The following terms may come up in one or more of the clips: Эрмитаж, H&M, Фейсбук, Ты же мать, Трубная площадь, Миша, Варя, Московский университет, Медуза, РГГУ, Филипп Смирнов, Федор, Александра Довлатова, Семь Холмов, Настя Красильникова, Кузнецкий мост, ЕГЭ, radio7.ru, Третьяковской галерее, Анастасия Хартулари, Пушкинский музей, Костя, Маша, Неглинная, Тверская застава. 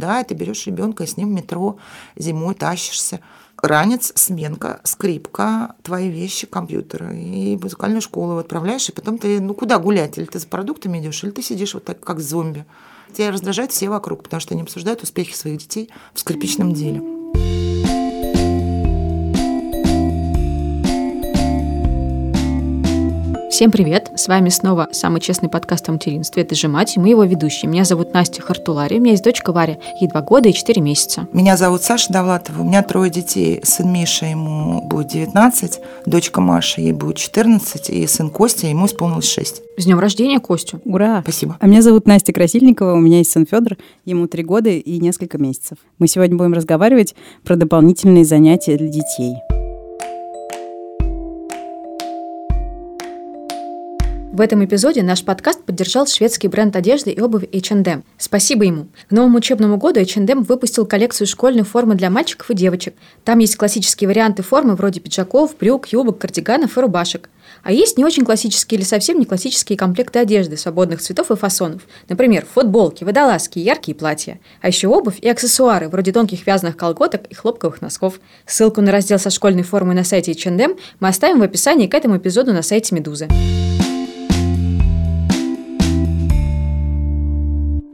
Да, и ты берешь ребенка и с ним в метро зимой тащишься. Ранец, сменка, скрипка, твои вещи, компьютеры. И в музыкальную школу отправляешь, и потом ты, ну, куда гулять? Или ты за продуктами идешь, или ты сидишь вот так, как зомби. Тебя раздражают все вокруг, потому что они обсуждают успехи своих детей в скрипичном деле. Всем привет! С вами снова самый честный подкаст о материнстве «Ты же мать» и мы его ведущие. Меня зовут Настя Хартулари, у меня есть дочка Варя, ей 2 года и 4 месяца. Меня зовут Саша Довлатова, у меня 3 детей. Сын Миша, ему будет 19, дочка Маша, ей будет 14, и сын Костя, ему исполнилось 6. С днем рождения, Костю! Ура! Спасибо! А меня зовут Настя Красильникова, у меня есть сын Федор, ему 3 года и несколько месяцев. Мы сегодня будем разговаривать про дополнительные занятия для детей. В этом эпизоде наш подкаст поддержал шведский бренд одежды и обуви H&M. Спасибо ему. К новому учебному году H&M выпустил коллекцию школьной формы для мальчиков и девочек. Там есть классические варианты формы вроде пиджаков, брюк, юбок, кардиганов и рубашек. А есть не очень классические или совсем не классические комплекты одежды свободных цветов и фасонов. Например, футболки, водолазки, яркие платья. А еще обувь и аксессуары вроде тонких вязаных колготок и хлопковых носков. Ссылку на раздел со школьной формой на сайте H&M мы оставим в описании к этому эпизоду на сайте Медузы.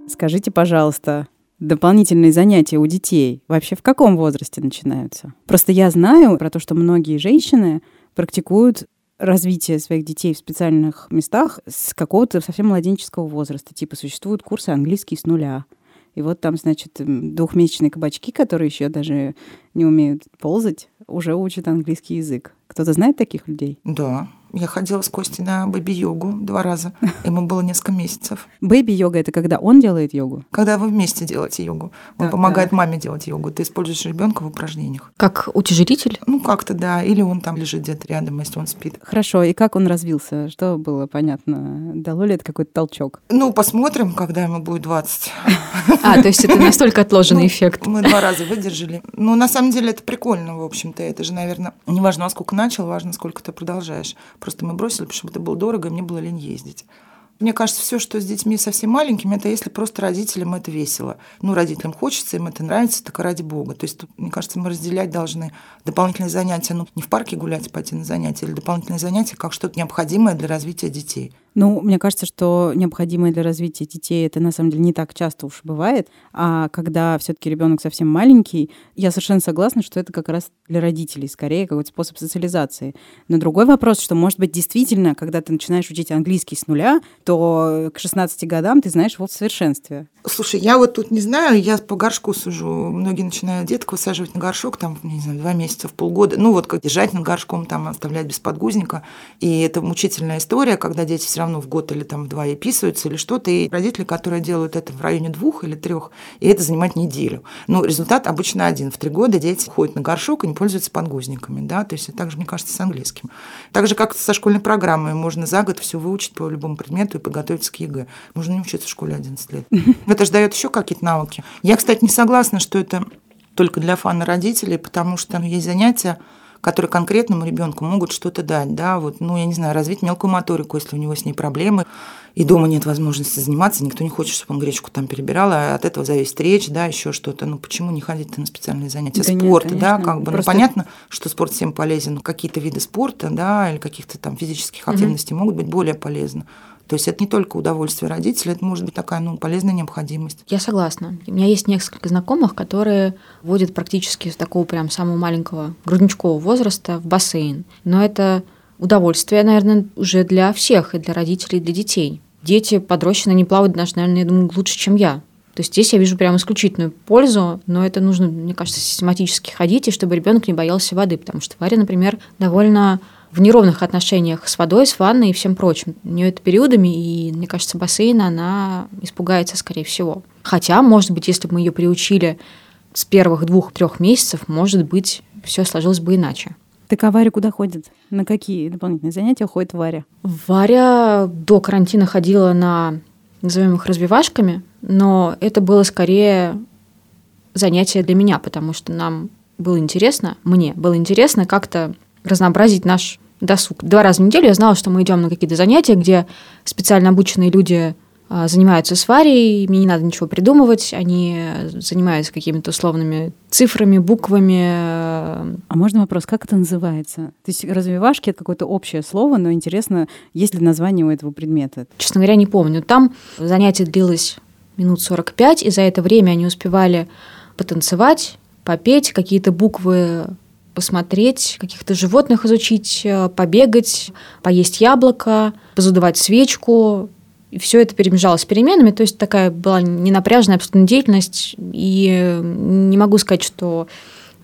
Скажите, пожалуйста, дополнительные занятия у детей вообще в каком возрасте начинаются? Просто я знаю про то, что многие женщины практикуют развитие своих детей в специальных местах с какого-то совсем младенческого возраста. Типа существуют курсы английский с нуля. И вот там, значит, 2-месячные кабачки, которые еще даже не умеют ползать, уже учат английский язык. Кто-то знает таких людей? Да. Я ходила с Костей на бэби-йогу 2 раза. Ему было несколько месяцев. Бэби-йога – это когда он делает йогу? Когда вы вместе делаете йогу. Он помогает маме делать йогу. Ты используешь ребенка в упражнениях. Как утяжелитель? Ну, как-то, да. Или он там лежит где-то рядом, если он спит. Хорошо. И как он развился? Что было понятно? Дало ли это какой-то толчок? Ну, посмотрим, когда ему будет 20. А, то есть это настолько отложенный эффект. Мы 2 раза выдержали. Ну, на самом деле, это прикольно, в общем-то. Это же, наверное, не важно, насколько начал, важно, сколько ты продолжаешь. Просто мы бросили, потому что это было дорого, и мне было лень ездить. Мне кажется, все, что с детьми совсем маленькими, это если просто родителям это весело. Ну, родителям хочется, им это нравится, так и ради бога. То есть, мне кажется, мы разделять должны дополнительные занятия, ну, не в парке гулять, пойти на занятия, или дополнительные занятия как что-то необходимое для развития детей. Ну, мне кажется, что необходимое для развития детей это, на самом деле, не так часто уж бывает. А когда все-таки ребенок совсем маленький, я совершенно согласна, что это как раз для родителей, скорее, какой-то способ социализации. Но другой вопрос, что, может быть, действительно, когда ты начинаешь учить английский с нуля, то к 16 годам ты знаешь его в совершенстве. Слушай, я вот тут не знаю, я по горшку сужу. Многие начинают деток высаживать на горшок, там, не знаю, 2 месяца, в полгода. Ну, вот как держать над горшком, там, оставлять без подгузника. И это мучительная история, когда дети все равно в год или там 2 и писаются или что-то, и родители, которые делают это в районе 2 или 3, и это занимает неделю. Но результат обычно один. В 3 года дети ходят на горшок и не пользуются подгузниками, да, то есть это так же, мне кажется, с английским. Так же, как со школьной программой, можно за год все выучить по любому предмету и подготовиться к ЕГЭ. Можно не учиться в школе 11 лет. Это же дает еще какие-то навыки. Я, кстати, не согласна, что это только для фана родителей, потому что есть занятия, которые конкретному ребенку могут что-то дать, да, вот, ну, я не знаю, развить мелкую моторику, если у него с ней проблемы, и дома нет возможности заниматься, никто не хочет, чтобы он гречку там перебирал, а от этого зависит речь, да, еще что-то. Ну, почему не ходить-то на специальные занятия? Да спорт, нет, да, как бы, просто... ну, понятно, что спорт всем полезен, какие-то виды спорта, да, или каких-то там физических активностей могут быть более полезны. То есть это не только удовольствие родителей, это может быть такая, ну, полезная необходимость. Я согласна. У меня есть несколько знакомых, которые водят практически с такого прям самого маленького грудничкового возраста в бассейн. Но это удовольствие, наверное, уже для всех, и для родителей, и для детей. Дети подрощены, не плавают даже, наверное, я думаю, лучше, чем я. То есть здесь я вижу прям исключительную пользу, но это нужно, мне кажется, систематически ходить, и чтобы ребенок не боялся воды, потому что Варя, например, довольно... в неровных отношениях с водой, с ванной и всем прочим. У нее это периодами, и, мне кажется, бассейна она испугается, скорее всего. Хотя, может быть, если бы мы ее приучили с первых 2-3 месяцев, может быть, все сложилось бы иначе. Так а Варя куда ходит? На какие дополнительные занятия ходит Варя? Варя до карантина ходила на, назовем их, развивашками, но это было скорее занятие для меня, потому что нам было интересно, мне было интересно как-то разнообразить наш досуг. 2 раза в неделю я знала, что мы идем на какие-то занятия, где специально обученные люди занимаются с Варей, мне не надо ничего придумывать, они занимаются какими-то условными цифрами, буквами. А можно вопрос, как это называется? То есть развивашки — это какое-то общее слово, но интересно, есть ли название у этого предмета? Честно говоря, не помню. Там занятие длилось минут 45, и за это время они успевали потанцевать, попеть, какие-то буквы посмотреть, каких-то животных изучить, побегать, поесть яблоко, позадувать свечку. И все это перемежалось с переменами, то есть такая была ненапряжная абсолютно деятельность, и не могу сказать, что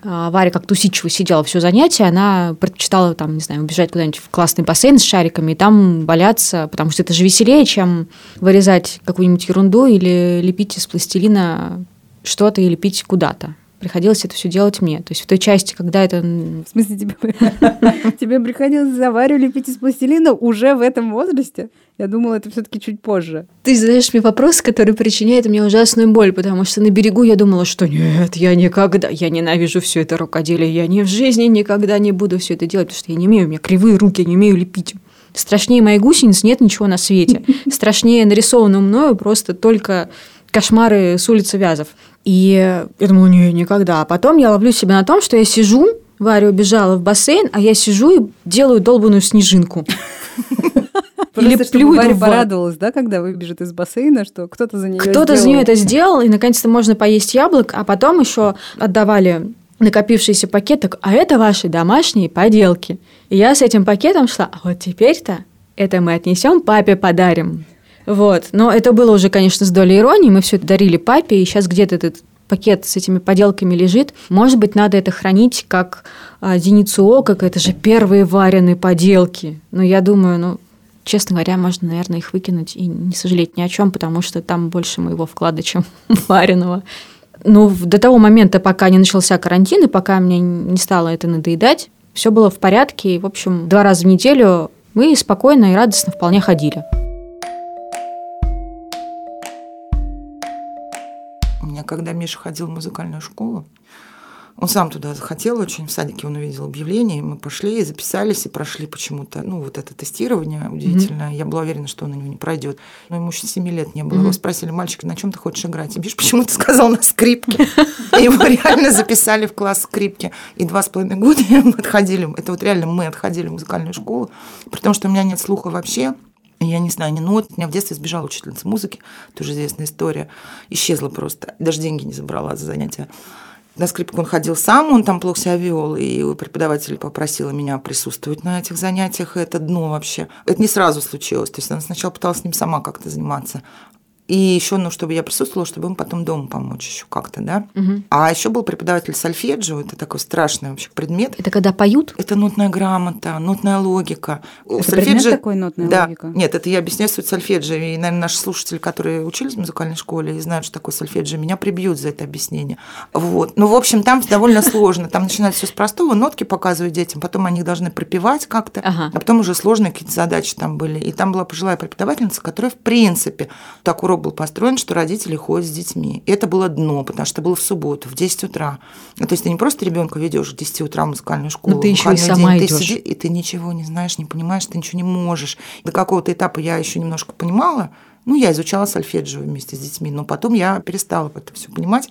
Варя как-то усидчиво сидела все занятие, она предпочитала, там, не знаю, убежать куда-нибудь в классный бассейн с шариками и там валяться, потому что это же веселее, чем вырезать какую-нибудь ерунду или лепить из пластилина что-то и лепить куда-то. Приходилось это все делать мне. То есть в той части, когда это... В смысле, тебе приходилось за Варю лепить из пластилина уже в этом возрасте? Я думала, это все-таки чуть позже. Ты задаешь мне вопрос, который причиняет мне ужасную боль, потому что на берегу я думала, что нет, я никогда, я ненавижу все это рукоделие, я не в жизни никогда не буду все это делать, потому что я не умею, у меня кривые руки, я не умею лепить. Страшнее моей гусеницы нет ничего на свете. Страшнее нарисованного мною просто только кошмары с улицы Вязов. И я думала, не, никогда. А потом я ловлю себя на том, что я сижу, Варя убежала в бассейн, а я сижу и делаю долбаную снежинку. Или плюю. Варя порадовалась, да, когда выбежит из бассейна, что кто-то за нее сделал. Кто-то за нее это сделал, и наконец-то можно поесть яблок, а потом еще отдавали накопившийся пакеток, а это ваши домашние поделки. И я с этим пакетом шла, а вот теперь-то это мы отнесем, папе подарим. Вот. Но это было уже, конечно, с долей иронии. Мы все это дарили папе, и сейчас где-то этот пакет с этими поделками лежит. Может быть, надо это хранить как зеницу ока, как это же первые Вареные поделки. Но я думаю, честно говоря, можно, наверное, их выкинуть и не сожалеть ни о чем, потому что там больше моего вклада, чем Вареного. Но до того момента, пока не начался карантин, и пока мне не стало это надоедать, все было в порядке. И, в общем, 2 раза в неделю мы спокойно и радостно вполне ходили. Когда Миша ходил в музыкальную школу, он сам туда захотел очень, в садике он увидел объявление, и мы пошли и записались, и прошли почему-то, вот это тестирование удивительное, я была уверена, что он у него не пройдет. Но ему еще 7 лет не было, его спросили: мальчик, на чем ты хочешь играть? И Миша почему-то сказал: на скрипке. Его реально записали в класс скрипки, и 2,5 года мы отходили, это вот реально мы отходили в музыкальную школу, при том, что у меня нет слуха вообще. Я не знаю, у меня в детстве сбежала учительница музыки, тоже известная история, исчезла просто, даже деньги не забрала за занятия. На скрипку он ходил сам, он там плохо себя вел, и преподаватель попросила меня присутствовать на этих занятиях, и это дно вообще. Это не сразу случилось, то есть она сначала пыталась с ним сама как-то заниматься. И еще, чтобы я присутствовала, чтобы им потом дома помочь еще как-то, да. Угу. А еще был преподаватель сольфеджио, это такой страшный вообще предмет. Это когда поют? Это нотная грамота, нотная логика. Это предмет такой, нотная логика? Нет, это я объясняю суть сольфеджио. И, наверное, наши слушатели, которые учились в музыкальной школе и знают, что такое сольфеджио, меня прибьют за это объяснение. Вот. В общем, там довольно сложно. Там начинается все с простого, нотки показывают детям, потом они должны пропевать как-то, а потом уже сложные какие-то задачи там были. И там была пожилая преподавательница, которая, в принципе, так урок был построен, что родители ходят с детьми. И это было дно, потому что это было в субботу, в 10 утра. То есть ты не просто ребенка ведешь в 10 утра в музыкальную школу, но ты еще и сама идешь. И ты ничего не знаешь, не понимаешь, ты ничего не можешь. До какого-то этапа я еще немножко понимала, я изучала сольфеджио вместе с детьми, но потом я перестала это все понимать.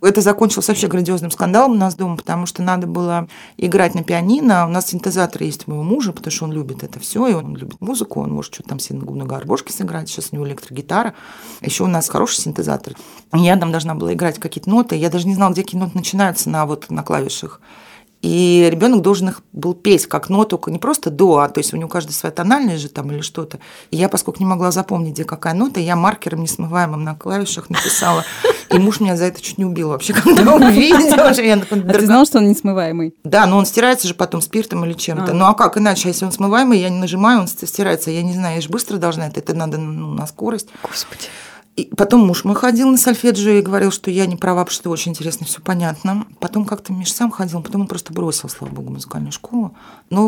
Это закончилось вообще грандиозным скандалом у нас дома, потому что надо было играть на пианино. У нас синтезатор есть у моего мужа, потому что он любит это все, и он любит музыку, он может что-то там себе на горбушке сыграть, сейчас у него электрогитара. Еще у нас хороший синтезатор. Я там должна была играть какие-то ноты, я даже не знала, где какие ноты начинаются на клавишах. И ребенок должен их был петь как ноту, не просто до, то есть у него каждая своя тональная же там или что-то. И я, поскольку не могла запомнить, где какая нота, я маркером несмываемым на клавишах написала. И муж меня за это чуть не убил вообще, когда он видел. А ты знала, что он несмываемый? Да, но он стирается же потом спиртом или чем-то. А как иначе? Если он смываемый, я не нажимаю, он стирается. Я не знаю, я же быстро должна, это надо на скорость. Господи. И потом муж мой ходил на сольфеджио и говорил, что я не права, потому что очень интересно, все понятно. Потом как-то Миша сам ходил, потом он просто бросил, слава богу, музыкальную школу.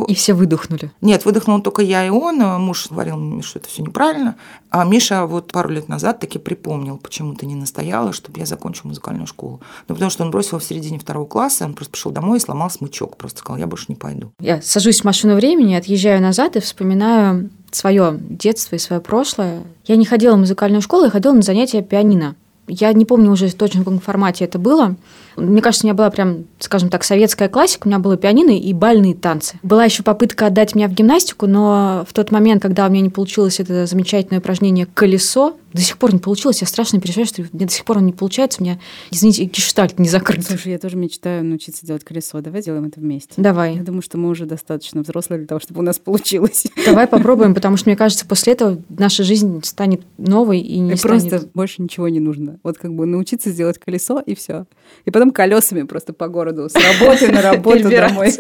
И все выдохнули? Нет, выдохнул только я и он. Муж говорил мне, что это все неправильно. А Миша пару лет назад таки припомнил, почему-то не настояла, чтобы я закончила музыкальную школу. Потому что он бросил в середине 2 класса, он просто пошел домой и сломал смычок. Просто сказал: я больше не пойду. Я сажусь в машину времени, отъезжаю назад и вспоминаю свое детство и свое прошлое. Я не ходила в музыкальную школу, я ходила на занятия пианино. Я не помню уже точно, в каком формате это было. Мне кажется, у меня была прям, скажем так, советская классика. У меня было пианино и бальные танцы. Была еще попытка отдать меня в гимнастику, но в тот момент, когда у меня не получилось это замечательное упражнение «Колесо», до сих пор не получилось. Я страшно переживаю, что мне до сих пор он не получается. У меня, извините, гештальт не закрыт. Слушай, я тоже мечтаю научиться делать колесо. Давай сделаем это вместе. Давай. Я думаю, что мы уже достаточно взрослые для того, чтобы у нас получилось. Давай попробуем, потому что, мне кажется, после этого наша жизнь станет новой и не станет... Просто больше ничего не нужно. Вот как бы научиться сделать колесо, и все. И потом колесами просто по городу. С работы на работу домой.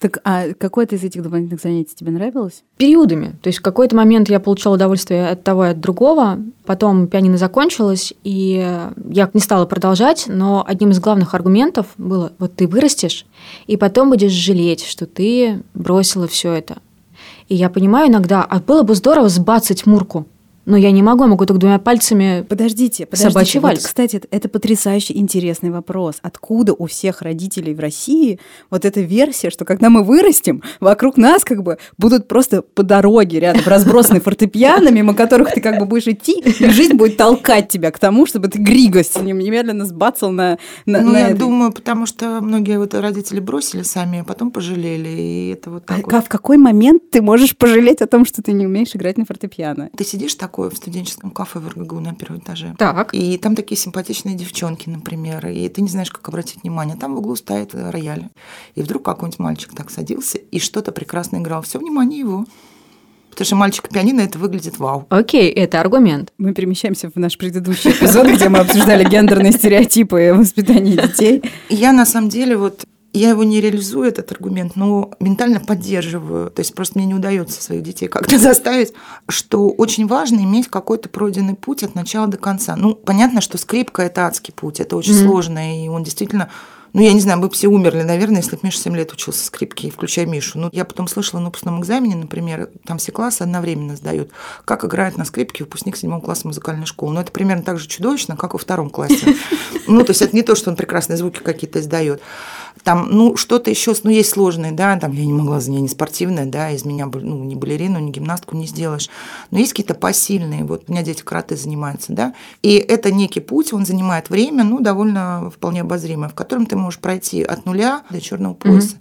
Так, а какое-то из этих дополнительных занятий тебе нравилось? Периодами. То есть в какой-то момент я получала удовольствие от того и от другого. Потом пианино закончилось, и я не стала продолжать. Но одним из главных аргументов было: вот ты вырастешь, и потом будешь жалеть, что ты бросила все это. И я понимаю иногда, а было бы здорово сбацать мурку. Но я не могу, я могу только двумя пальцами. Подождите. Собачий вальс. Вот, кстати, это потрясающе интересный вопрос. Откуда у всех родителей в России вот эта версия, что когда мы вырастем, вокруг нас как бы будут просто по дороге рядом разбросаны фортепиано, мимо которых ты как бы будешь идти, и жизнь будет толкать тебя к тому, чтобы ты григо с ним немедленно сбацал на... Ну, я думаю, потому что многие вот родители бросили сами, а потом пожалели, и это вот такое. А в какой момент ты можешь пожалеть о том, что ты не умеешь играть на фортепиано? Ты сидишь так в студенческом кафе в РГГУ на первом этаже. Так. И там такие симпатичные девчонки, например, и ты не знаешь, как обратить внимание. Там в углу стоит рояль. И вдруг какой-нибудь мальчик так садился и что-то прекрасно играл. Все внимание его. Потому что мальчик-пианино, это выглядит вау. Окей, это аргумент. Мы перемещаемся в наш предыдущий эпизод, где мы обсуждали гендерные стереотипы воспитания детей. Я на самом деле вот... Я его не реализую, этот аргумент, но ментально поддерживаю. То есть просто мне не удается своих детей как-то заставить, что очень важно иметь какой-то пройденный путь от начала до конца. Ну, понятно, что скрипка – это адский путь, это очень сложно, и он действительно… Ну, я не знаю, мы бы все умерли, наверное, если бы Миша 7 лет учился скрипке, включая Мишу. Ну, я потом слышала на выпускном экзамене, например, там все классы одновременно сдают, как играет на скрипке выпускник 7 класса музыкальной школы. Но это примерно так же чудовищно, как во втором классе. Ну, то есть это не то, что он прекрасные звуки какие-то издает. Там, ну, что-то еще, ну, есть сложные, да, там я не могла, я не спортивная, да, из меня, ну, ни балерину, ни гимнастку не сделаешь. Но есть какие-то посильные, вот у меня дети каратэ занимаются, да, и это некий путь, он занимает время, ну, довольно вполне обозримое, в котором ты можешь пройти от нуля до черного пояса.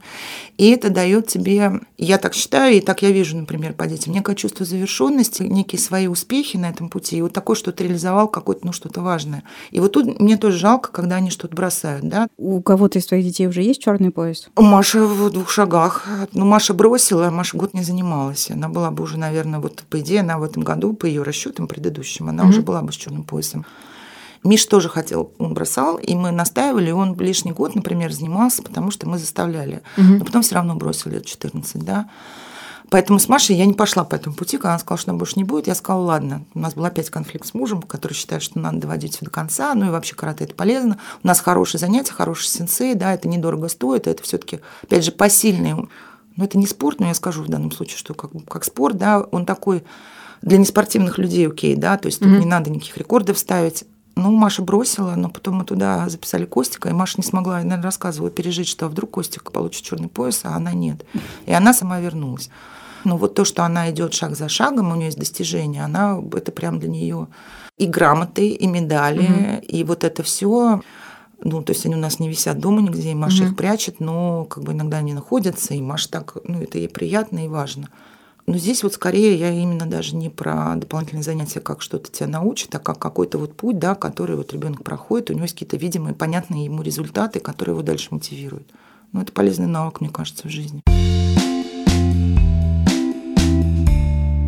И это дает тебе, я так считаю, и так я вижу, например, по детям, некое чувство завершенности, некие свои успехи на этом пути, и вот такое, что ты реализовал какое-то, ну, что-то важное. И вот тут мне тоже жалко, когда они что-то бросают, да. У кого-то из твоих детей уже есть черный пояс? Маша в 2 шагах. Ну, Маша бросила, а Маша год не занималась. Она была бы уже, наверное, вот по идее, она в этом году, по ее расчетам предыдущим, она уже была бы с черным поясом. Миш тоже хотел, он бросал, и мы настаивали, и он лишний год, например, занимался, потому что мы заставляли. Но потом все равно бросили, лет 14, да. Поэтому с Машей я не пошла по этому пути, когда она сказала, что она больше не будет, я сказала, ладно. У нас был опять конфликт с мужем, который считает, что надо доводить все до конца, ну и вообще каратэ – это полезно. У нас хорошие занятия, хороший сенсей, да, это недорого стоит, это все-таки, опять же, посильный. Ну, это не спорт, но я скажу в данном случае, что как спорт, да, он такой для неспортивных людей окей, да, то есть тут не надо никаких рекордов ставить. Ну, Маша бросила, но потом мы туда записали Костика, и Маша не смогла, наверное, рассказывала, пережить, что вдруг Костик получит черный пояс, а она нет. И она сама вернулась. Но вот то, что она идет шаг за шагом, у нее есть достижения, она это прям для нее и грамоты, и медали, и вот это все. Ну, то есть они у нас не висят дома нигде, и Маша их прячет, но как бы иногда они находятся, и Маша так, ну, это ей приятно и важно. Но здесь вот скорее я именно даже не про дополнительные занятия, как что-то тебя научит, а как какой-то вот путь, да, который вот ребенок проходит, у него есть какие-то видимые, понятные ему результаты, которые его дальше мотивируют. Ну, это полезный навык, мне кажется, в жизни.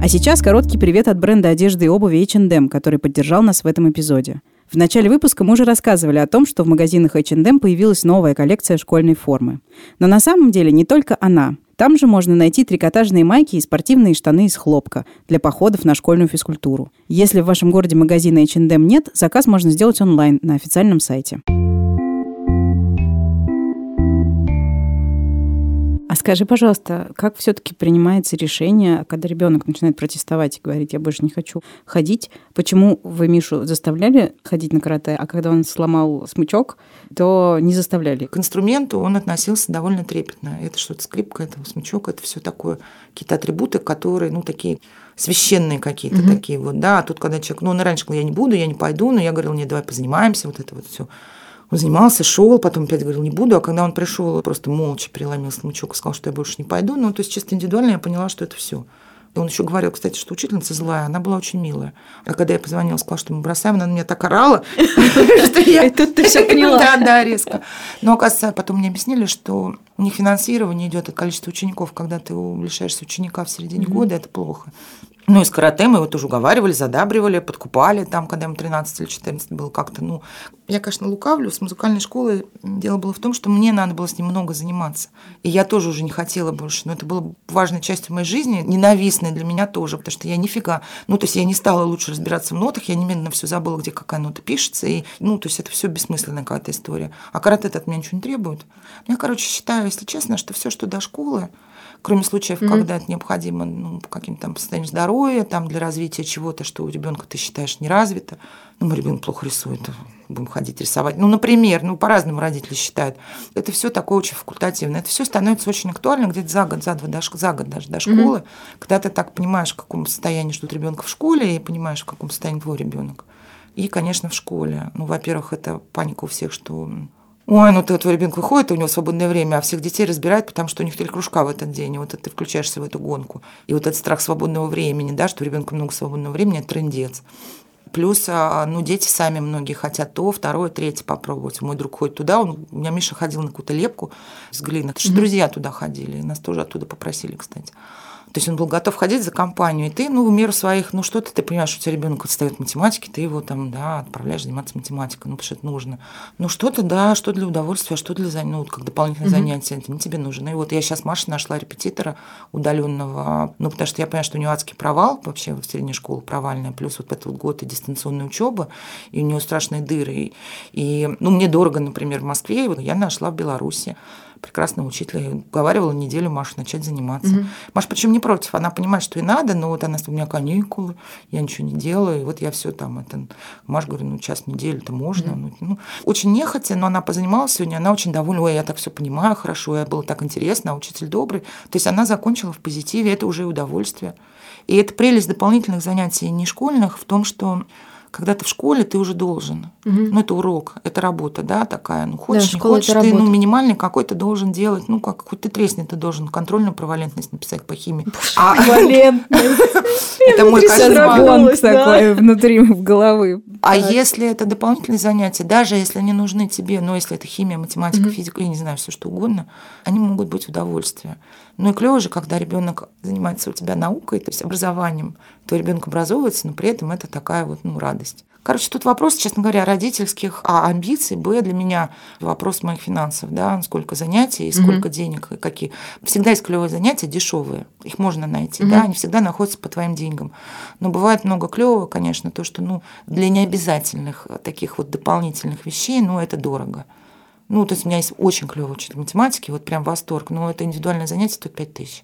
А сейчас короткий привет от бренда одежды и обуви H&M, который поддержал нас в этом эпизоде. В начале выпуска мы уже рассказывали о том, что в магазинах H&M появилась новая коллекция школьной формы. Но на самом деле не только она. Там же можно найти трикотажные майки и спортивные штаны из хлопка для походов на школьную физкультуру. Если в вашем городе магазина H&M нет, заказ можно сделать онлайн на официальном сайте. Скажи, пожалуйста, как все-таки принимается решение, когда ребенок начинает протестовать и говорить: я больше не хочу ходить? Почему вы Мишу заставляли ходить на карате, а когда он сломал смычок, то не заставляли? К инструменту он относился довольно трепетно. Это что-то скрипка, это смычок, это все такое, какие-то атрибуты, которые, ну, такие священные какие-то такие вот, да. А тут, когда человек, ну, он раньше говорил: я не буду, я не пойду, но я говорила: нет, давай позанимаемся, вот это вот все. Он занимался, шел, потом опять говорил: не буду. А когда он пришел, просто молча переломил смычок и сказал, что я больше не пойду. Ну, то есть чисто индивидуально я поняла, что это все. Он еще говорил, кстати, что учительница злая, она была очень милая. А когда я позвонила, сказала, что мы бросаем, она на меня так орала, что я... И тут ты все поняла. Да, резко. Но, оказывается, потом мне объяснили, что у них финансирование идет от количества учеников. Когда ты лишаешься ученика в середине года, это плохо. Ну, и с карате мы его тоже уговаривали, задабривали, подкупали. Там, когда ему 13 или 14 было как-то, ну... Я, конечно, лукавлю. С музыкальной школы дело было в том, что мне надо было с ним много заниматься. И я тоже уже не хотела больше. Но это было важной частью моей жизни, ненавистной для меня тоже, потому что я нифига... Ну, то есть я не стала лучше разбираться в нотах, я немедленно все забыла, где какая нота пишется. И, ну, то есть это все бессмысленная какая-то история. А карате от меня ничего не требует. Я, короче, считаю, если честно, что все, что до школы, кроме случаев, когда это необходимо, ну, по каким-то там состоянию здоровья, там, для развития чего-то, что у ребенка ты считаешь не развито. Ну, мой ребенок плохо рисует, будем ходить рисовать. Ну, например, ну, по-разному родители считают. Это все такое очень факультативное. Это все становится очень актуально где-то за год, за два, за год даже до школы, когда ты так понимаешь, в каком состоянии ждут ребенка в школе, и понимаешь, в каком состоянии твой ребенок. И, конечно, в школе. Ну, во-первых, это паника у всех, что... Ой, ну ты, твой ребенок выходит, у него свободное время, а всех детей разбирают, потому что у них три кружка в этот день, и вот это ты включаешься в эту гонку. И вот этот страх свободного времени, да, что у ребенка много свободного времени, это трындец. Плюс, ну, дети сами многие хотят то, второе, третье попробовать. Мой друг ходит туда, у меня Миша ходил на какую-то лепку с глиной. Это же друзья туда ходили, нас тоже оттуда попросили, кстати. То есть он был готов ходить за компанию, и ты, ну, в меру своих, ну, что-то ты понимаешь, что у тебя ребенок отстает от математики, ты его там, да, отправляешь заниматься математикой, ну, потому что это нужно. Ну, что-то, да, что для удовольствия, что для занятий, ну, вот как дополнительное занятие, это не тебе нужно. И вот я сейчас Маше нашла репетитора удаленного, ну, потому что я понимаю, что у него адский провал, вообще в средней школе провальная, плюс вот этот вот год и дистанционная учеба, и у него страшные дыры. И, ну, мне дорого, например, в Москве, и вот я нашла в Беларуси прекрасного учителя, я уговаривала неделю Машу начать заниматься. Маша причем не против, она понимает, что и надо, но вот она, у меня каникулы, я ничего не делаю, и вот я все там, это... Маша говорит, ну, час в неделю-то можно. Ну, очень нехотя, но она позанималась сегодня, она очень довольна, ой, я так все понимаю, хорошо, я была так интересна, а учитель добрый. То есть она закончила в позитиве, это уже удовольствие. И это прелесть дополнительных занятий не школьных в том, что когда ты в школе, ты уже должен. Ну, это урок, это работа, да, такая. Ну, хочешь, да, не хочешь, ты, ну, минимальный какой-то должен делать, ну, как хоть ты тресни, ты должен контрольную провалентность написать по химии. Провалентность. Это мой кошмар такой внутри головы. А если это дополнительные занятия, даже если они нужны тебе, но если это химия, математика, физика, я не знаю, все что угодно, они могут быть удовольствием. Ну и клево же, когда ребенок занимается у тебя наукой, то есть образованием, то ребенок образовывается, но при этом это такая вот, ну, радость. Короче, тут вопрос, честно говоря, родительских амбиций, для меня вопрос моих финансов, да, сколько занятий, и сколько денег, и какие. Всегда есть клевые занятия, дешевые, их можно найти, да, они всегда находятся по твоим деньгам. Но бывает много клевого, конечно, то, что, ну, для необязательных таких вот дополнительных вещей, ну, это дорого. Ну, то есть у меня есть очень клевый учитель математики, вот прям восторг, но это индивидуальное занятие стоит 5000.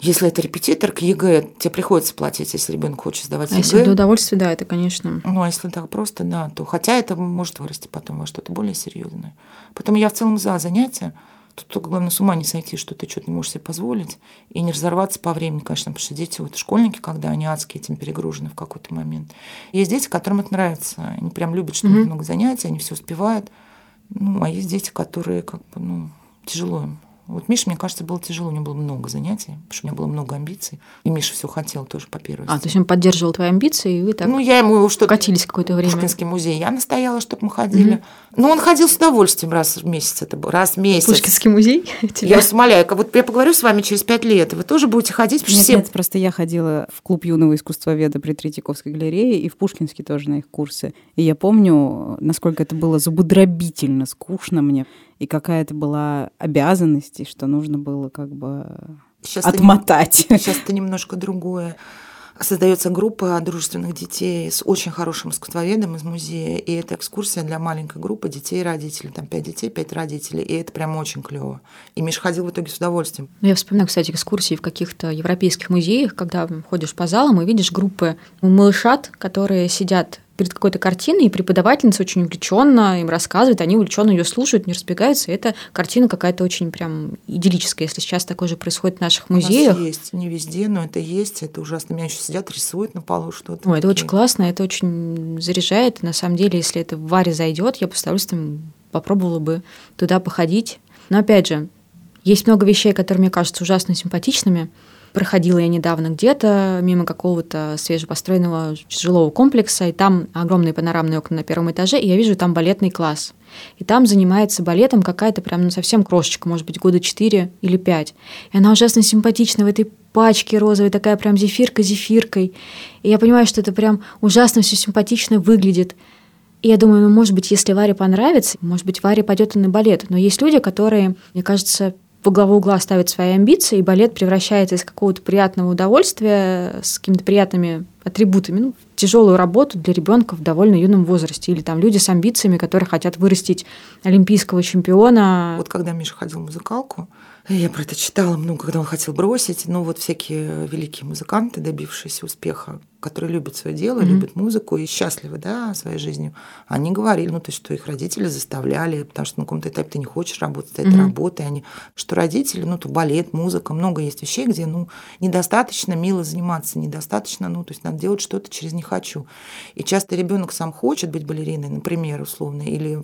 Если это репетитор к ЕГЭ, тебе приходится платить, если ребенок хочет сдавать ЕГЭ. А если до удовольствия, да, это, конечно. Ну, а если так просто, да, то хотя это может вырасти потом во что-то более серьезное. Поэтому я в целом за занятия. Тут только главное с ума не сойти, что ты что-то не можешь себе позволить, и не разорваться по времени, конечно, потому что дети, вот школьники, когда они адски этим перегружены в какой-то момент. Есть дети, которым это нравится, они прям любят, что много занятий, они все успевают. Ну, а есть дети, которые как бы, ну, тяжело им. Вот Миша, мне кажется, было тяжело, у него было много занятий, потому что у меня было много амбиций, и Миша все хотел тоже по первой степени. А, то есть он поддерживал твои амбиции, и вы так, ну, я ему что-то... катились какое-то время. В Пушкинский музей я настояла, чтобы мы ходили. Но он ходил с удовольствием раз в месяц, это был раз в месяц. Пушкинский музей? Я вас умоляю, вот я поговорю с вами через 5 лет, вы тоже будете ходить? Потому нет, нет, просто я ходила в клуб юного искусствоведа при Третьяковской галерее, и в Пушкинске тоже на их курсы. И я помню, насколько это было зубодробительно скучно мне, и какая-то была обязанность, и что нужно было как бы сейчас отмотать. Сейчас это немножко другое. создается группа дружественных детей с очень хорошим искусствоведом из музея, и это экскурсия для маленькой группы детей и родителей. Там 5 детей, 5 родителей, и это прям очень клево. И Миша ходил в итоге с удовольствием. Я вспоминаю, кстати, экскурсии в каких-то европейских музеях, когда ходишь по залам и видишь группы малышат, которые сидят перед какой-то картиной, и преподавательница очень увлеченно им рассказывает, они увлеченно ее слушают, не разбегаются, и эта картина какая-то очень прям идиллическая, если сейчас такое же происходит в наших музеях. У нас есть, не везде, но это есть, это ужасно. Меня еще сидят, рисуют на полу что-то. Ой, это очень классно, это очень заряжает, на самом деле, если это в Варе зайдет, я бы с удовольствием попробовала бы туда походить. Но опять же, есть много вещей, которые мне кажутся ужасно симпатичными. Проходила я недавно где-то мимо какого-то свежепостроенного жилого комплекса, и там огромные панорамные окна на первом этаже, и я вижу там балетный класс. И там занимается балетом какая-то прям совсем крошечка, может быть, года 4 или 5. И она ужасно симпатична в этой пачке розовой, такая прям зефирка-зефиркой. И я понимаю, что это прям ужасно все симпатично выглядит. И я думаю, ну, может быть, если Варе понравится, может быть, Варе пойдет и на балет. Но есть люди, которые, мне кажется, во главу угла ставит свои амбиции, и балет превращается из какого-то приятного удовольствия с какими-то приятными атрибутами, ну, в тяжелую работу для ребенка в довольно юном возрасте. Или там люди с амбициями, которые хотят вырастить олимпийского чемпиона. Вот когда Миша ходил в музыкалку, я про это читала, ну, когда он хотел бросить, ну, вот всякие великие музыканты, добившиеся успеха, которые любят свое дело, любят музыку и счастливы, да, своей жизнью, они говорили, ну, то есть, что их родители заставляли, потому что на каком-то этапе ты не хочешь работать, это работа, и они, что родители, ну, то балет, музыка, много есть вещей, где, ну, недостаточно мило заниматься, недостаточно, ну, то есть, надо делать что-то через «не хочу». И часто ребенок сам хочет быть балериной, например, условно, или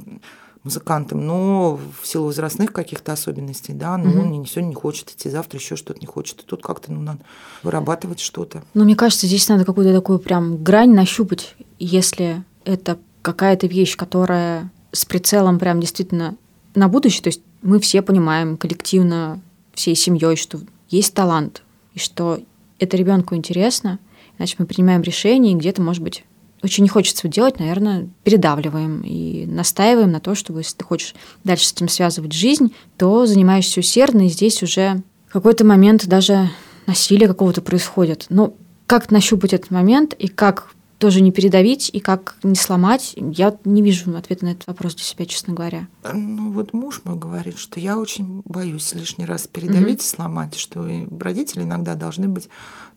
музыкантом, но в силу возрастных каких-то особенностей, да, ну, он сегодня не хочет идти, завтра еще что-то не хочет, и тут как-то, ну, надо вырабатывать что-то. Ну, мне кажется, здесь надо какую-то такую прям грань нащупать, если это какая-то вещь, которая с прицелом прям действительно на будущее, то есть мы все понимаем коллективно, всей семьей, что есть талант, и что это ребенку интересно, иначе мы принимаем решение, и где-то, может быть, очень не хочется делать, наверное, передавливаем и настаиваем на то, чтобы, если ты хочешь дальше с этим связывать жизнь, то занимаешься усердно, и здесь уже в какой-то момент даже насилие какого-то происходит. Но как нащупать этот момент, и как тоже не передавить, и как не сломать, я не вижу ответа на этот вопрос для себя, честно говоря. Ну вот муж мой говорит, что я очень боюсь лишний раз передавить и сломать, что родители иногда должны быть,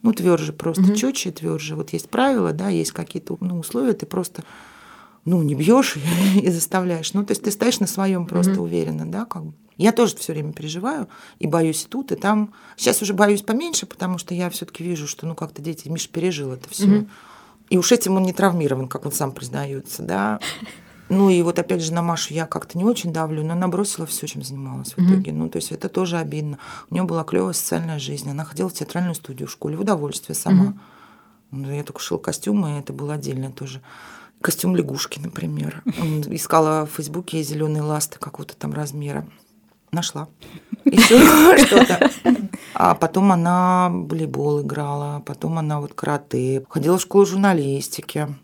ну, тверже, просто четче и тверже. Вот есть правила, да, есть какие-то, ну, условия, ты просто, ну, не бьешь и заставляешь. Ну, то есть ты стоишь на своем просто уверенно, да, как бы. Я тоже все время переживаю и боюсь и тут, и там. Сейчас уже боюсь поменьше, потому что я все-таки вижу, что, ну, как-то дети, Миша пережил это все. И уж этим он не травмирован, как он сам признается, да. Ну и вот опять же на Машу я как-то не очень давлю, но она бросила все, чем занималась в итоге. Ну то есть это тоже обидно. У нее была клевая социальная жизнь, она ходила в театральную студию в школе в удовольствие сама. Ну, я только шила костюмы, и это было отдельно тоже. Костюм лягушки, например. Искала в Фейсбуке зеленые ласты какого-то там размера. Нашла. Еще что-то. А потом она волейбол играла, потом она вот карате, ходила в школу журналистики.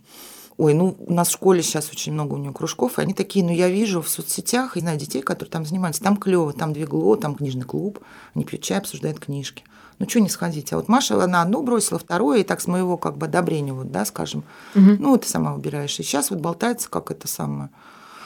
Ой, ну у нас в школе сейчас очень много у нее кружков, и они такие, ну я вижу в соцсетях, и знаю детей, которые там занимаются, там клево, там «Двигло», там книжный клуб, они пьют чай, обсуждают книжки. Ну что не сходить? А вот Маша, она одну бросила, второе, и так с моего как бы одобрения, вот, да, скажем, ну ты сама выбираешь. И сейчас вот болтается, как это самое...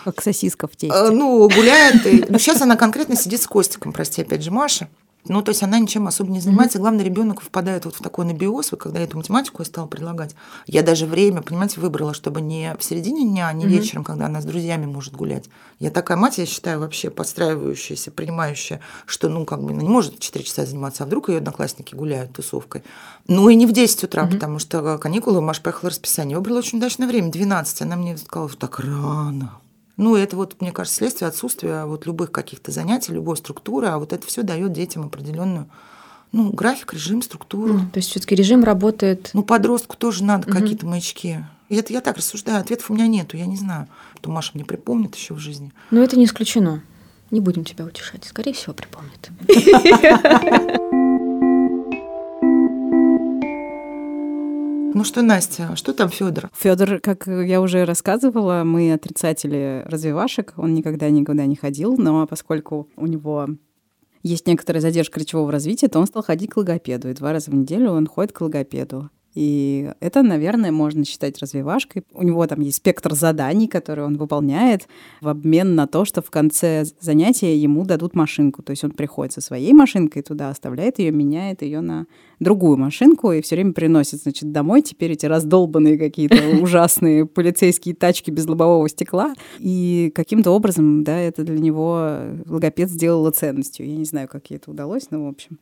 Как сосиска в тесте. Ну, гуляет. И... Ну, сейчас она конкретно сидит с Костиком, прости, опять же, Маша. Ну, то есть она ничем особо не занимается. Главное, ребенок впадает вот в такой анабиоз. Вот когда я эту математику стала предлагать, я даже время, понимаете, выбрала, чтобы не в середине дня, не вечером, когда она с друзьями может гулять. Я такая мать, я считаю, вообще подстраивающаяся, принимающая, что, ну, как бы она не может 4 часа заниматься, а вдруг ее одноклассники гуляют тусовкой. Ну, и не в 10 утра, потому что каникулы, Маша поехала расписание. Выбрала очень удачное время, 12. Она мне сказала, что так рано. Ну, это вот, мне кажется, следствие отсутствия вот любых каких-то занятий, любой структуры, а вот это все дает детям определенную, ну, график, режим, структуру. То есть все-таки режим работает. Ну, подростку тоже надо какие-то маячки. И это я так рассуждаю, ответов у меня нету, я не знаю, что Маша мне припомнит еще в жизни. Но это не исключено. Не будем тебя утешать, скорее всего, припомнит. Ну что, Настя, что там Федор? Федор, как я уже рассказывала, мы отрицатели развивашек. Он никогда никуда не ходил, но поскольку у него есть некоторая задержка речевого развития, то он стал ходить к логопеду. И 2 раза в неделю он ходит к логопеду. И это, наверное, можно считать развивашкой. У него там есть спектр заданий, которые он выполняет в обмен на то, что в конце занятия ему дадут машинку. То есть он приходит со своей машинкой туда, оставляет ее, меняет ее на другую машинку и все время приносит, значит, домой теперь эти раздолбанные какие-то ужасные полицейские тачки без лобового стекла. И каким-то образом, да, это для него логопед сделала ценностью. Я не знаю, как ей это удалось, но в общем...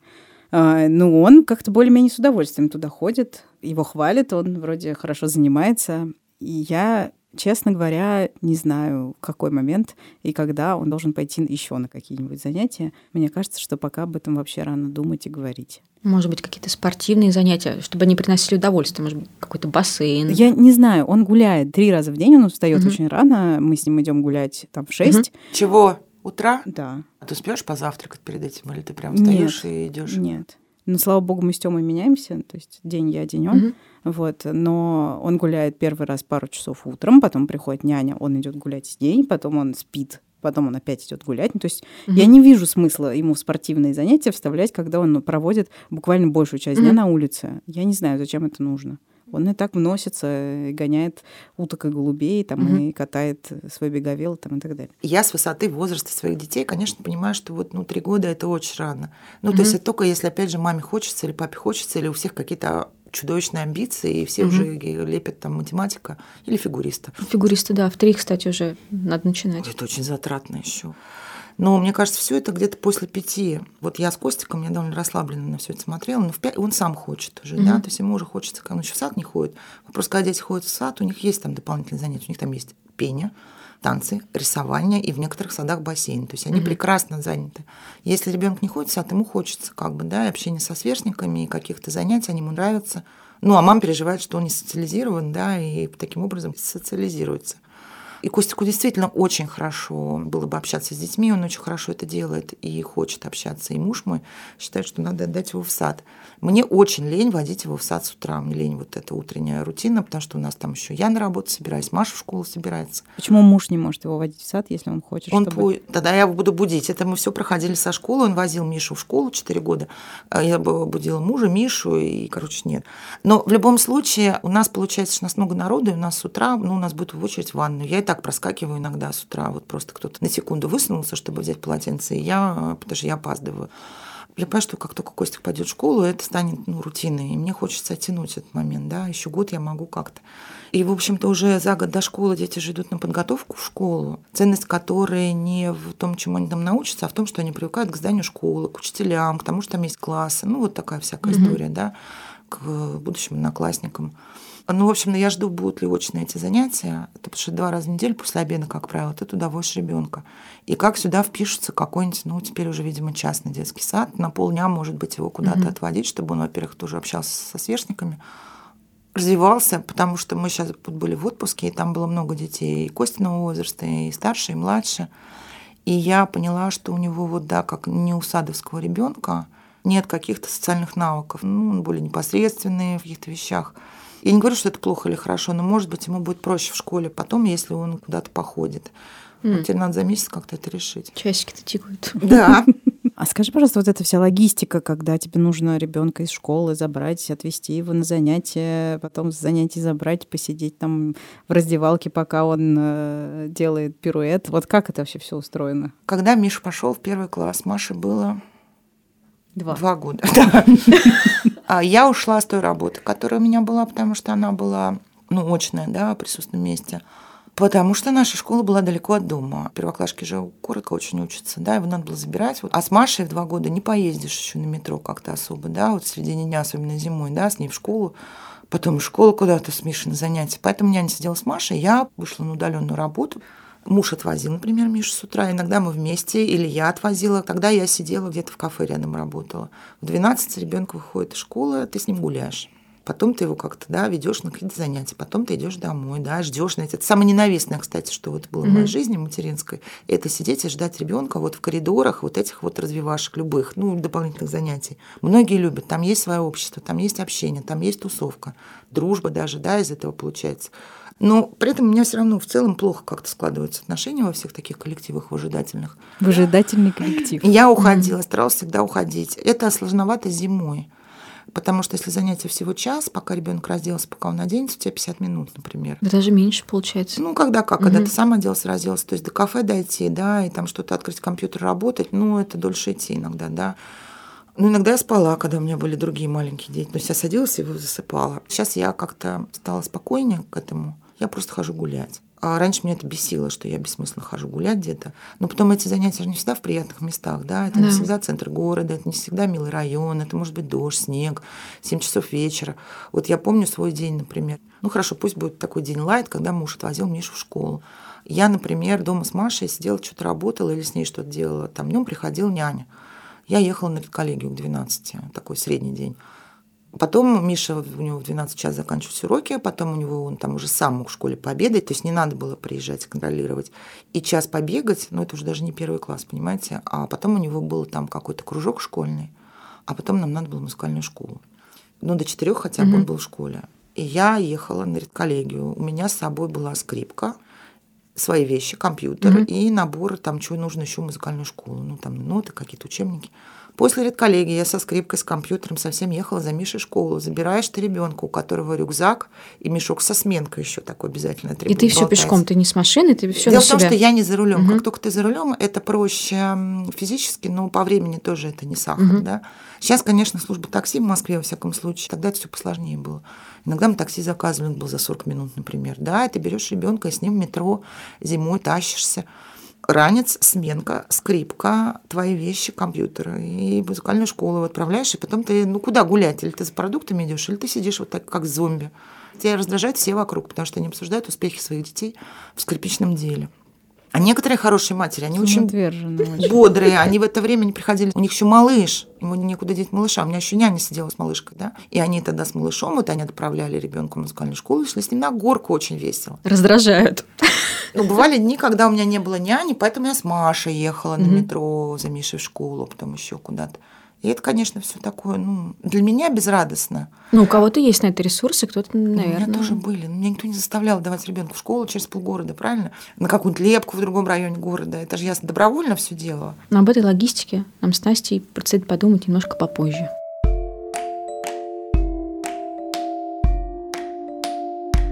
Ну, он как-то более-менее с удовольствием туда ходит, его хвалят, он вроде хорошо занимается. И я, честно говоря, не знаю, в какой момент и когда он должен пойти еще на какие-нибудь занятия. Мне кажется, что пока об этом вообще рано думать и говорить. Может быть, какие-то спортивные занятия, чтобы они приносили удовольствие, может быть, какой-то бассейн. Я не знаю, он гуляет 3 раза в день, он встает очень рано, мы с ним идем гулять там в 6. Чего? Утра? Да. А ты успеешь позавтракать перед этим, или ты прям встаешь и идешь? Нет. Ну, слава богу, мы с Тёмой меняемся, то есть день я, день он. Вот. Но он гуляет первый раз пару часов утром, потом приходит няня, он идет гулять с ней, потом он спит, потом он опять идет гулять. Ну, то есть я не вижу смысла ему в спортивные занятия вставлять, когда он проводит буквально большую часть дня на улице. Я не знаю, зачем это нужно. Он и так носится, гоняет уток и голубей, там, и катает свой беговел там, и так далее. Я с высоты возраста своих детей, конечно, понимаю, что вот, 3 года – это очень рано. Ну, то есть это только если, опять же, маме хочется или папе хочется, или у всех какие-то чудовищные амбиции, и все уже лепят там математика или фигуриста. Фигуристы, да, в 3, кстати, уже надо начинать. Это очень затратно еще. Но мне кажется, все это где-то после 5. Вот я с Костиком, я довольно расслабленно на все это смотрела, но в 5 он сам хочет уже, да, то есть ему уже хочется, он еще в сад не ходит. Просто когда дети ходят в сад, у них есть там дополнительные занятия, у них там есть пение, танцы, рисование и в некоторых садах бассейн. То есть они прекрасно заняты. Если ребенок не ходит в сад, ему хочется как бы, да, и общение со сверстниками, и каких-то занятий, они ему нравятся. Ну, а мама переживает, что он не социализирован, да, и таким образом социализируется. И Костику действительно очень хорошо было бы общаться с детьми, он очень хорошо это делает и хочет общаться. И муж мой считает, что надо отдать его в сад. Мне очень лень водить его в сад с утра, мне лень вот эта утренняя рутина, потому что у нас там еще я на работу собираюсь, Маша в школу собирается. Почему муж не может его водить в сад, если он хочет? Тогда я его буду будить. Это мы все проходили со школы, он возил Мишу в школу 4 года, я будила мужа, Мишу и, короче, нет. Но в любом случае у нас получается, что у нас много народу, и у нас с утра, ну, у нас будет в очередь в ванную. Я и так проскакиваю иногда с утра, вот просто кто-то на секунду высунулся, чтобы взять полотенце, и я, потому что я опаздываю. Я понимаю, что как только Костик пойдет в школу, это станет, ну, рутиной, и мне хочется оттянуть этот момент, да, еще год я могу как-то. И, в общем-то, уже за год до школы дети же идут на подготовку в школу, ценность которой не в том, чему они там научатся, а в том, что они привыкают к зданию школы, к учителям, к тому, что там есть классы, ну, вот такая всякая история, да, к будущим одноклассникам. Ну, в общем, я жду, будут ли очные эти занятия. Это потому что 2 раза в неделю после обеда, как правило, ты туда возишь ребенка. И как сюда впишется какой-нибудь, ну, теперь уже, видимо, частный детский сад. На полдня, может быть, его куда-то отводить, чтобы он, во-первых, тоже общался со сверстниками. Развивался, потому что мы сейчас были в отпуске, и там было много детей и Костиного возраста, и старше, и младше. И я поняла, что у него, вот, да, как не у садовского ребенка, нет каких-то социальных навыков. Ну, он более непосредственный в каких-то вещах. Я не говорю, что это плохо или хорошо, но, может быть, ему будет проще в школе потом, если он куда-то походит. Вот тебе надо за месяц как-то это решить. Часики-то тикают. Да. А скажи, пожалуйста, вот эта вся логистика, когда тебе нужно ребенка из школы забрать, отвезти его на занятия, потом с занятий забрать, посидеть там в раздевалке, пока он делает пируэт. Вот как это вообще все устроено? Когда Миша пошел в 1 класс, Маше было... 2 года. Я ушла с той работы, которая у меня была, потому что она была, ну, очная, да, в присутственном месте. Потому что наша школа была далеко от дома. Первоклашки же коротко очень учатся, да, его надо было забирать. Вот. А с Машей в 2 года не поездишь еще на метро как-то особо, да, вот в середине дня, особенно зимой, да, с ней в школу. Потом в школу куда-то с Мишей на занятия. Поэтому няня сидела с Машей, я вышла на удаленную работу. Муж отвозил, например, Мишу с утра. Иногда мы вместе, или я отвозила. Тогда я сидела где-то в кафе рядом, работала. В 12 ребенок выходит из школы, ты с ним гуляешь. Потом ты его как-то, да, ведешь на какие-то занятия. Потом ты идешь домой, да, ждешь. Это самое ненавистное, кстати, что вот было в моей жизни материнской. Это сидеть и ждать ребенка вот в коридорах вот этих вот развивашек любых, ну, дополнительных занятий. Многие любят. Там есть свое общество, там есть общение, там есть тусовка. Дружба даже, да, из этого получается. Но при этом у меня все равно в целом плохо как-то складываются отношения во всех таких коллективах выжидательных. Выжидательный коллектив. Я уходила, старалась всегда уходить. Это сложновато зимой. Потому что если занятие всего час, пока ребенок разделся, пока он оденется, у тебя 50 минут, например. Да даже меньше получается. Ну, когда ты сам оделся, разделся, то есть до кафе дойти, да, и там что-то открыть, компьютер работать, ну, это дольше идти иногда, да. Ну, иногда я спала, когда у меня были другие маленькие дети. То есть я садилась и засыпала. Сейчас я как-то стала спокойнее к этому. Я просто хожу гулять. А раньше меня это бесило, что я бессмысленно хожу гулять где-то. Но потом эти занятия же не всегда в приятных местах, да? Это не всегда центр города, это не всегда милый район, это может быть дождь, снег, 7 часов вечера. Вот я помню свой день, например. Ну, хорошо, пусть будет такой день лайт, когда муж отвозил Мишу в школу. Я, например, дома с Машей сидела, что-то работала или с ней что-то делала. Там днем приходила няня. Я ехала на коллегию к 12, такой средний день. Потом Миша, у него в 12 час заканчивались уроки, потом у него он там уже сам мог в школе пообедать, то есть не надо было приезжать, контролировать. И час побегать, но это уже даже не первый класс, понимаете. А потом у него был там какой-то кружок школьный, а потом нам надо было в музыкальную школу. Ну, до 4 хотя бы он был в школе. И я ехала на редколлегию. У меня с собой была скрипка, свои вещи, компьютер и набор, там, чего нужно еще в музыкальную школу. Ну, там ноты, какие-то учебники. После редколлегии я со скрипкой, с компьютером совсем ехала за Мишей в школу. Забираешь ты ребенка, у которого рюкзак и мешок со сменкой еще такой обязательно требует. И ты все пешком, ты не с машины, ты все на себя. Дело в том, что я не за рулем. Как только ты за рулем, это проще физически, но по времени тоже это не сахар, да. Сейчас, конечно, служба такси в Москве, во всяком случае, тогда это все посложнее было. Иногда мы такси заказывали, он был за 40 минут, например, да, и ты берешь ребенка и с ним в метро зимой тащишься. Ранец, сменка, скрипка, твои вещи, компьютер и музыкальную школу отправляешь, и потом ты, ну, куда гулять? Или ты за продуктами идешь, или ты сидишь вот так, как зомби. Тебя раздражают все вокруг, потому что они обсуждают успехи своих детей в скрипичном деле. А некоторые хорошие матери, они очень бодрые, они в это время не приходили. У них еще малыш, ему некуда деть малыша. У меня еще няня сидела с малышкой, да. И они тогда с малышом, вот они отправляли ребенка в музыкальную школу, шли с ним на горку, очень весело. Раздражают. Ну, бывали дни, когда у меня не было няни, поэтому я с Машей ехала на метро за Мишей в школу, потом еще куда-то. И это, конечно, все такое, ну, для меня безрадостно. Ну, у кого-то есть на это ресурсы, кто-то, наверное... У меня тоже были. Меня никто не заставлял давать ребенку в школу через полгорода, правильно? На какую-нибудь лепку в другом районе города. Это же я добровольно все делала. Но об этой логистике нам с Настей предстоит подумать немножко попозже.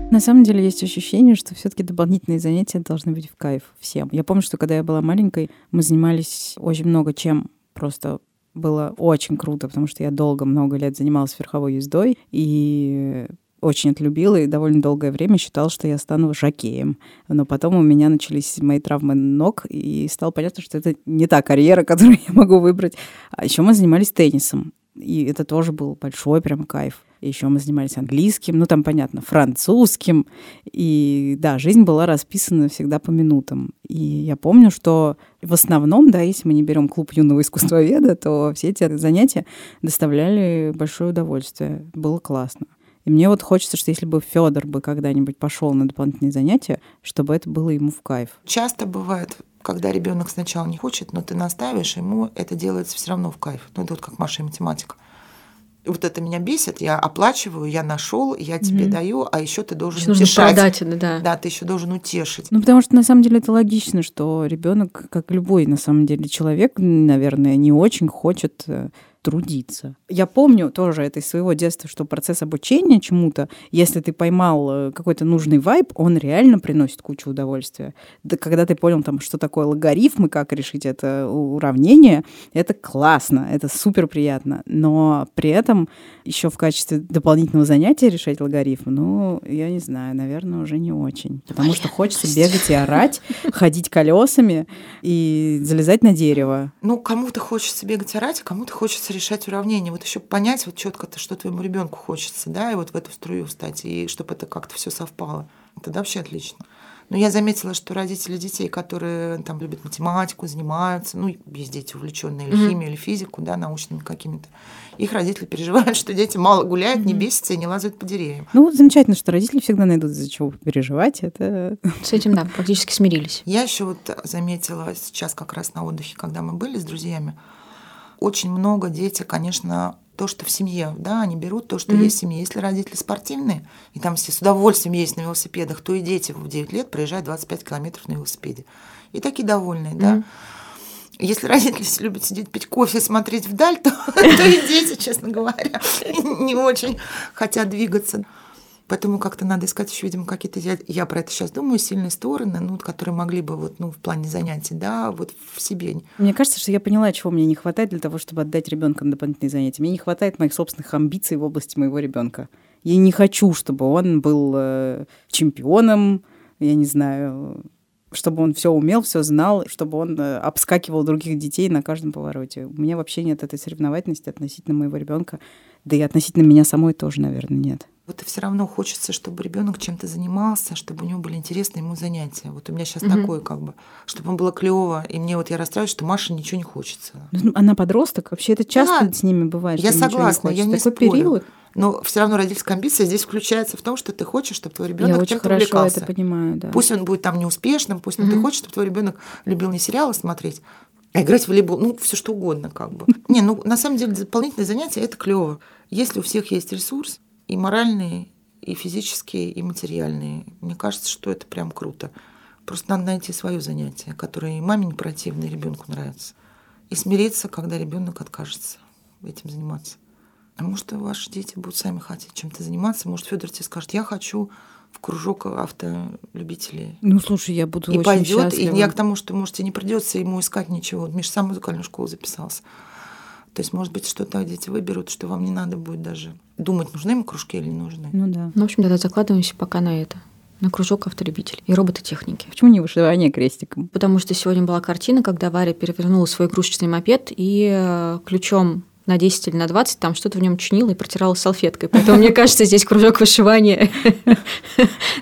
На самом деле есть ощущение, что все-таки дополнительные занятия должны быть в кайф всем. Я помню, что когда я была маленькой, мы занимались очень много чем. Просто было очень круто, потому что я долго, много лет занималась верховой ездой и очень это любила, и довольно долгое время считала, что я стану жокеем. Но потом у меня начались мои травмы ног, и стало понятно, что это не та карьера, которую я могу выбрать. А еще мы занимались теннисом. И это тоже был большой прям кайф. Еще мы занимались английским, ну там, понятно, французским. И да, жизнь была расписана всегда по минутам. И я помню, что в основном, да, если мы не берем клуб юного искусствоведа, то все эти занятия доставляли большое удовольствие. Было классно. И мне вот хочется, что если бы Федор бы когда-нибудь пошел на дополнительные занятия, чтобы это было ему в кайф. Часто бывает, когда ребенок сначала не хочет, но ты наставишь, ему это делается все равно в кайф. Ну, это вот как Маша и математика. Вот это меня бесит, я оплачиваю, я нашел, я тебе даю, а еще ты должен еще утешать. Нужно продать, да. Да, ты еще должен утешить. Ну, потому что на самом деле это логично, что ребенок, как любой на самом деле человек, наверное, не очень хочет трудиться. Я помню тоже это из своего детства, что процесс обучения чему-то, если ты поймал какой-то нужный вайб, он реально приносит кучу удовольствия. Да, когда ты понял, там, что такое логарифм и как решить это уравнение, это классно, это супер приятно. Но при этом еще в качестве дополнительного занятия решать логарифм, ну, я не знаю, наверное, уже не очень. Потому что хочется бегать и орать, ходить колесами и залезать на дерево. Ну, кому-то хочется бегать и орать, а кому-то хочется решать уравнение, вот еще понять вот четко-то, что твоему ребенку хочется, да, и вот в эту струю встать, и чтобы это как-то все совпало. Тогда вообще отлично. Но я заметила, что родители детей, которые там любят математику, занимаются, ну, есть дети увлеченные или химию, или физику, да, научными какими-то, их родители переживают, что дети мало гуляют, не бесятся и не лазают по деревьям. Ну, замечательно, что родители всегда найдут, за чего переживать. Это... С этим, да, практически смирились. Я еще вот заметила сейчас как раз на отдыхе, когда мы были с друзьями, очень много дети, конечно, то, что в семье, да, они берут то, что есть в семье. Если родители спортивные, и там все с удовольствием ездят на велосипедах, то и дети в 9 лет проезжают 25 километров на велосипеде. И такие довольные, да. Если родители любят сидеть, пить кофе, смотреть вдаль, то и дети, честно говоря, не очень хотят двигаться. Поэтому как-то надо искать еще, видимо, какие-то, я про это сейчас думаю, сильные стороны, ну, которые могли бы вот, ну, в плане занятий, да, вот в себе. Мне кажется, что я поняла, чего мне не хватает для того, чтобы отдать ребенка на дополнительные занятия. Мне не хватает моих собственных амбиций в области моего ребенка. Я не хочу, чтобы он был чемпионом, я не знаю, чтобы он все умел, все знал, чтобы он обскакивал других детей на каждом повороте. У меня вообще нет этой соревновательности относительно моего ребенка, да и относительно меня самой тоже, наверное, нет. Вот все равно хочется, чтобы ребенок чем-то занимался, чтобы у него были интересные ему занятия. Вот у меня сейчас такое, как бы, чтобы ему было клево. И мне вот я расстраиваюсь, что Маше ничего не хочется. Она подросток, вообще это часто с ними бывает. Я согласна, я не спорю. Такой период. Но все равно родительская амбиция здесь включается в том, что ты хочешь, чтобы твой ребенок чем-то увлекался. Я очень хорошо это понимаю, да. Пусть он будет там неуспешным, пусть ты хочешь, чтобы твой ребенок любил не сериалы смотреть, а играть в волейбол, ну, все что угодно, как бы. Не, ну, на самом деле, дополнительные занятия – это клево. Если у всех есть ресурс, и моральные, и физические, и материальные. Мне кажется, что это прям круто. Просто надо найти свое занятие, которое и маме не противно, и ребенку нравится. И смириться, когда ребенок откажется этим заниматься. А может, ваши дети будут сами хотеть чем-то заниматься. Может, Федор тебе скажет, я хочу в кружок автолюбителей. Ну, слушай, я буду и очень счастлива. И пойдет, и я к тому, что, может, тебе не придется ему искать ничего. Миша сам в музыкальную школу записался. То есть, может быть, что-то дети выберут, что вам не надо будет даже думать, нужны ему кружки или не нужны. Ну да. Ну, в общем, тогда закладываемся пока на это. На кружок автолюбителей и робототехники. Почему не вышивание крестиком? Потому что сегодня была картина, когда Варя перевернула свой игрушечный мопед и ключом на 10 или на 20 там что-то в нем чинила и протирала салфеткой. Поэтому, мне кажется, здесь кружок вышивания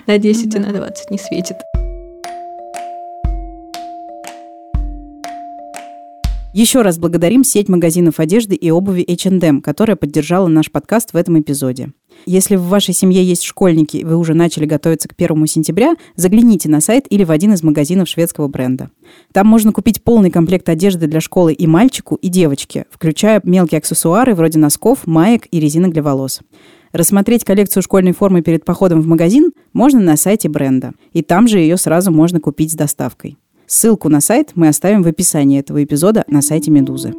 на 10 и на 20 не светит. Еще раз благодарим сеть магазинов одежды и обуви H&M, которая поддержала наш подкаст в этом эпизоде. Если в вашей семье есть школьники и вы уже начали готовиться к 1 сентября, загляните на сайт или в один из магазинов шведского бренда. Там можно купить полный комплект одежды для школы и мальчику, и девочке, включая мелкие аксессуары вроде носков, маек и резинок для волос. Рассмотреть коллекцию школьной формы перед походом в магазин можно на сайте бренда, и там же ее сразу можно купить с доставкой. Ссылку на сайт мы оставим в описании этого эпизода на сайте «Медузы».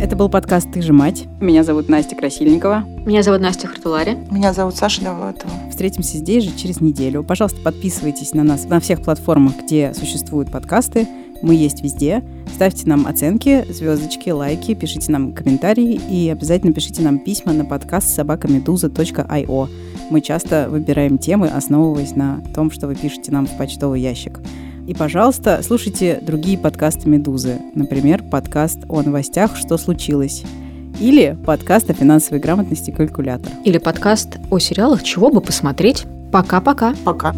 Это был подкаст «Ты же мать». Меня зовут Настя Красильникова. Меня зовут Настя Хартулари. Меня зовут Саша Довлатова. Встретимся здесь же через неделю. Пожалуйста, подписывайтесь на нас на всех платформах, где существуют подкасты. Мы есть везде. Ставьте нам оценки, звездочки, лайки, пишите нам комментарии и обязательно пишите нам письма на подкаст@meduza.io. Мы часто выбираем темы, основываясь на том, что вы пишете нам в почтовый ящик. И, пожалуйста, слушайте другие подкасты «Медузы». Например, подкаст о новостях «Что случилось?» или подкаст о финансовой грамотности «Калькулятор». Или подкаст о сериалах «Чего бы посмотреть?» Пока-пока. Пока.